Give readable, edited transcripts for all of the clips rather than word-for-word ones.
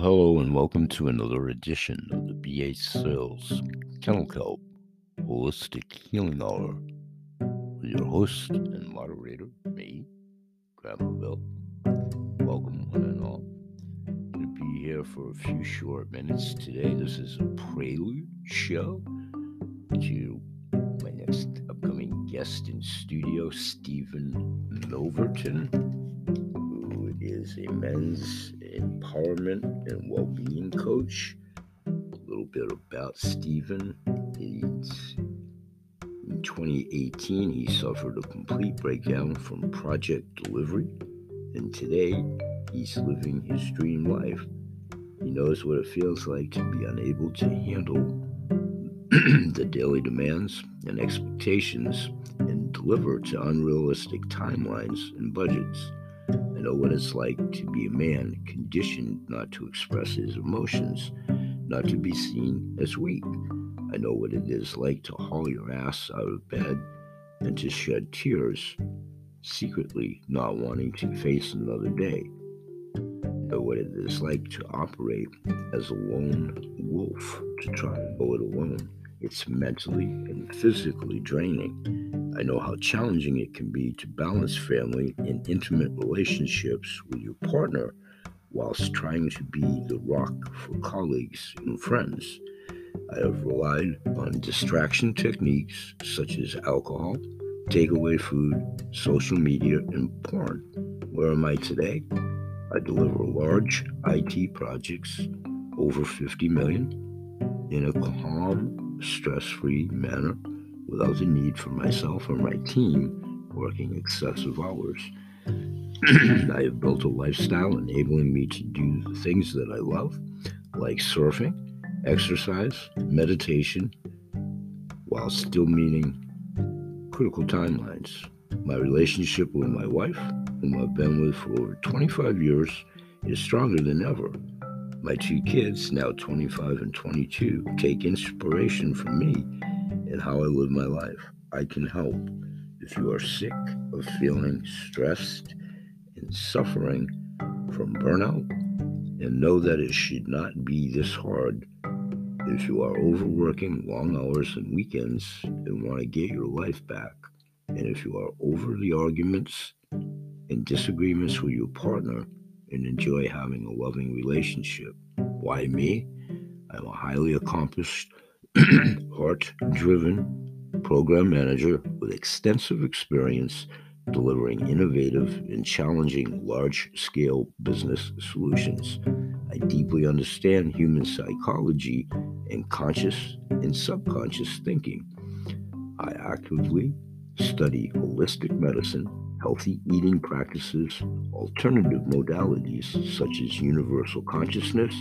Well, hello and welcome to another edition of the BA Sales Kennel Kelp Holistic Healing Hour with your host and moderator, me, Graham O'Bell. Welcome one and all. I'm going to be here for a few short minutes today. This is a prelude show to my next upcoming guest in studio, Stephen Milverton, who is a men's empowerment and well-being coach. A little bit about Stephen. In 2018, he suffered a complete breakdown from project delivery, and today he's living his dream life. He knows what it feels like to be unable to handle the daily demands and expectations and deliver to unrealistic timelines and budgets. I know what it's like to be a man conditioned not to express his emotions, not to be seen as weak. I know what it is like to haul your ass out of bed and to shed tears, secretly not wanting to face another day. I know what it is like to operate as a lone wolf, to try and go it alone. It's mentally and physically draining. I know how challenging it can be to balance family and intimate relationships with your partner whilst trying to be the rock for colleagues and friends. I have relied on distraction techniques such as alcohol, takeaway food, social media, and porn. Where am I today? I deliver large IT projects, over 50 million, in a calm, stress-free manner without the need for myself or my team working excessive hours. I have built a lifestyle enabling me to do the things that I love, like surfing, exercise, meditation, while still meeting critical timelines. My relationship with my wife, whom I've been with for over 25 years, is stronger than ever. My two kids, now 25 and 22, take inspiration from me in how I live my life. I can help. If you are sick of feeling stressed and suffering from burnout, and know that it should not be this hard. If you are overworking long hours and weekends and want to get your life back, and if you are over the arguments and disagreements with your partner, and enjoy having a loving relationship. Why me? I'm a highly accomplished, heart-driven program manager with extensive experience delivering innovative and challenging large-scale business solutions. I deeply understand human psychology and conscious and subconscious thinking. I actively study holistic medicine, healthy eating practices, alternative modalities such as universal consciousness,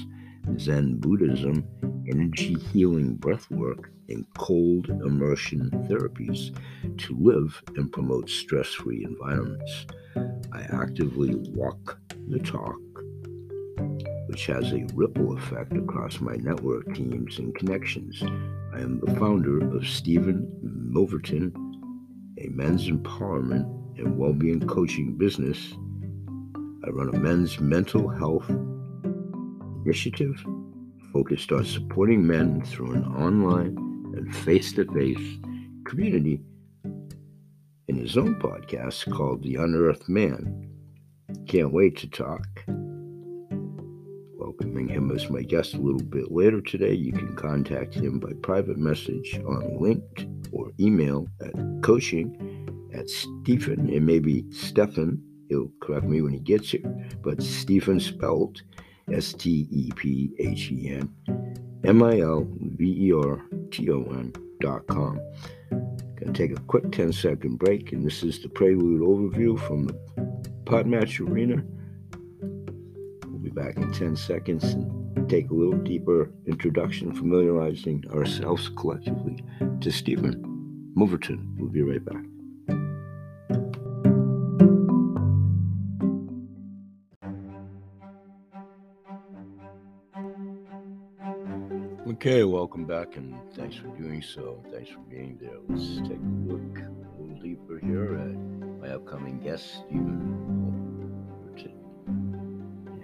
Zen Buddhism, energy healing breathwork, and cold immersion therapies to live and promote stress-free environments. I actively walk the talk, which has a ripple effect across my network teams and connections. I am the founder of Stephen Milverton, a men's empowerment and well-being coaching business. I run a men's mental health initiative focused on supporting men through an online and face-to-face community in his own podcast called The Unearthed Man. Can't wait to talk. Welcoming him as my guest a little bit later today. You can contact him by private message on LinkedIn or email at coaching@Stephen, it may be Stephen, he'll correct me when he gets here, but Stephen spelled StephenMilverton.com. Gonna take a quick 10-second break, and this is the prelude overview from the Podmatch Arena. We'll be back in 10 seconds and take a little deeper introduction, familiarizing ourselves collectively to Stephen Milverton. We'll be right back. Okay, welcome back, and thanks for doing so. Thanks for being there. Let's take a look a little deeper here at my upcoming guest, Stephen Milverton.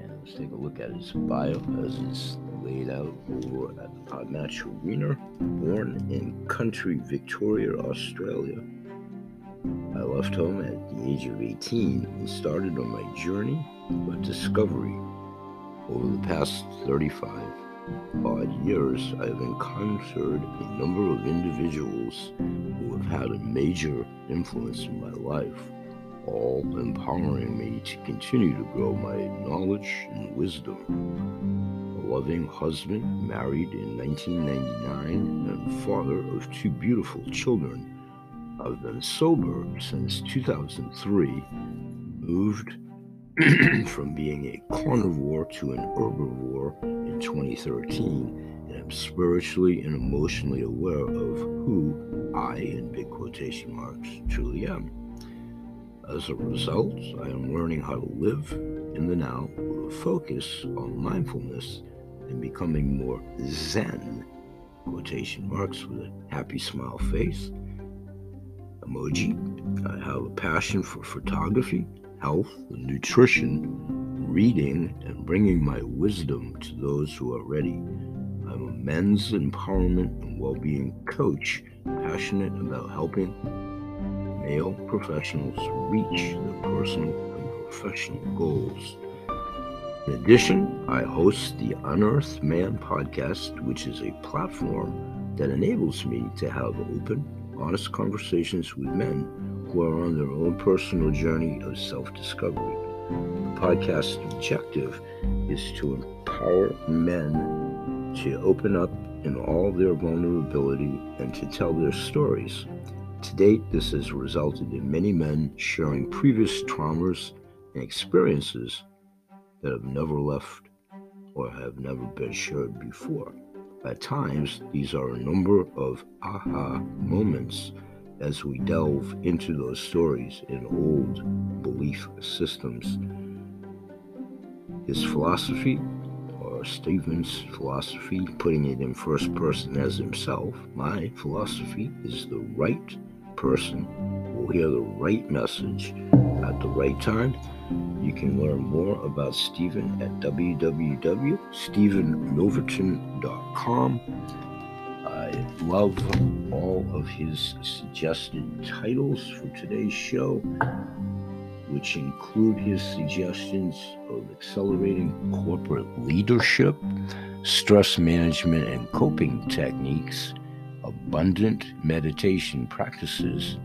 And let's take a look at his bio as it's laid out over at the Podmatch Arena. Born in country Victoria, Australia, I left home at the age of 18 and started on my journey of discovery. Over the past 35 odd years, I've encountered a number of individuals who have had a major influence in my life, all empowering me to continue to grow my knowledge and wisdom. A loving husband, married in 1999, and father of two beautiful children. I've been sober since 2003, moved from being a carnivore to an herbivore in 2013, and I'm spiritually and emotionally aware of who I, in big quotation marks, truly am. As a result, I am learning how to live in the now with a focus on mindfulness and becoming more zen, quotation marks, with a happy smile face emoji. I have a passion for photography, health and nutrition, reading, and bringing my wisdom to those who are ready. I'm a men's empowerment and well-being coach, passionate about helping male professionals reach their personal and professional goals. In addition, I host the Unearthed Man podcast, which is a platform that enables me to have open, honest conversations with men who are on their own personal journey of self-discovery. The podcast's objective is to empower men to open up in all their vulnerability and to tell their stories. To date, this has resulted in many men sharing previous traumas and experiences that have never left or have never been shared before. At times, these are a number of aha moments as we delve into those stories and old belief systems. His philosophy, or Stephen's philosophy, putting it in first person as himself, my philosophy is the right person will hear the right message at the right time. You can learn more about Stephen at www.stephenmilverton.com. I love all of his suggested titles for today's show, which include his suggestions of accelerating corporate leadership, stress management and coping techniques, abundant meditation practices,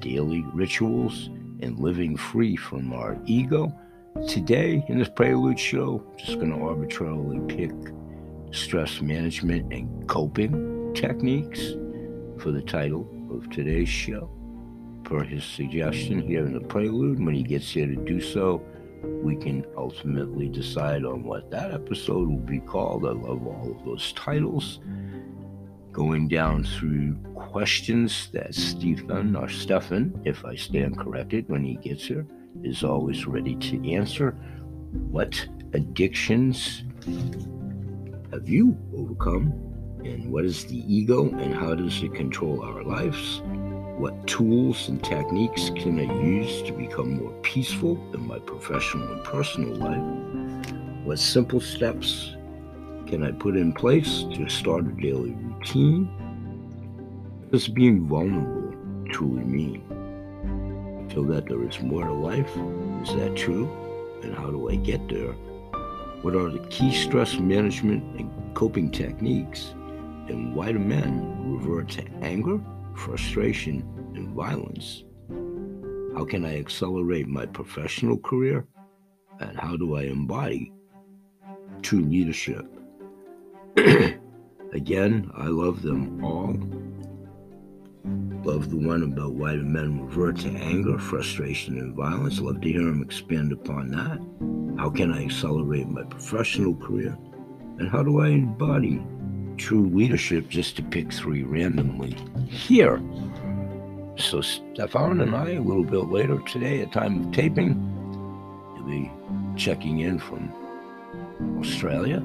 daily rituals, and living free from our ego. Today, in this prelude show, I'm just going to arbitrarily pick stress management and coping techniques for the title of today's show, per his suggestion here in the prelude. When he gets here to do so, we can ultimately decide on what that episode will be called. I love all of those titles. Going down through questions that Stephen, if I stand corrected when he gets here, is always ready to answer. What addictions have you overcome? And what is the ego and how does it control our lives? What tools and techniques can I use to become more peaceful in my professional and personal life? What simple steps can I put in place to start a daily routine? What does being vulnerable truly mean? I feel that there is more to life. Is that true? And how do I get there? What are the key stress management and coping techniques? And why do men revert to anger, frustration, and violence? How can I accelerate my professional career? And how do I embody true leadership? Again, I love them all. Love the one about why do men revert to anger, frustration, and violence. Love to hear him expand upon that. How can I accelerate my professional career? And how do I embody true leadership, just to pick three randomly here? So Stefan and I, a little bit later today, at time of taping, will be checking in from Australia.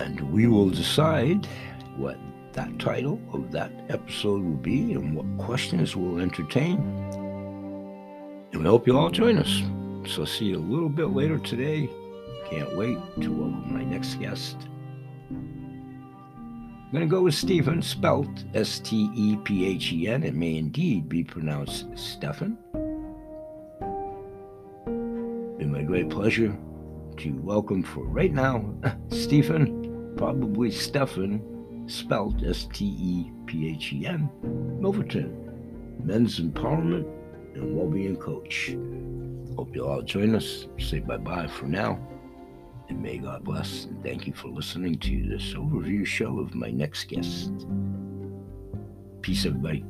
And we will decide what that title of that episode will be and what questions we'll entertain. And we hope you'll all join us. So see you a little bit later today. Can't wait to welcome my next guest. I'm going to go with Stephen, spelt S-T-E-P-H-E-N. It may indeed be pronounced Stephen. It's been my great pleasure to welcome for right now Stephen, probably Stephen, spelt S-T-E-P-H-E-N, Milverton, men's empowerment and well-being coach. Hope you'll all join us. Say bye-bye for now. And may God bless, and thank you for listening to this overview show of my next guest. Peace, everybody.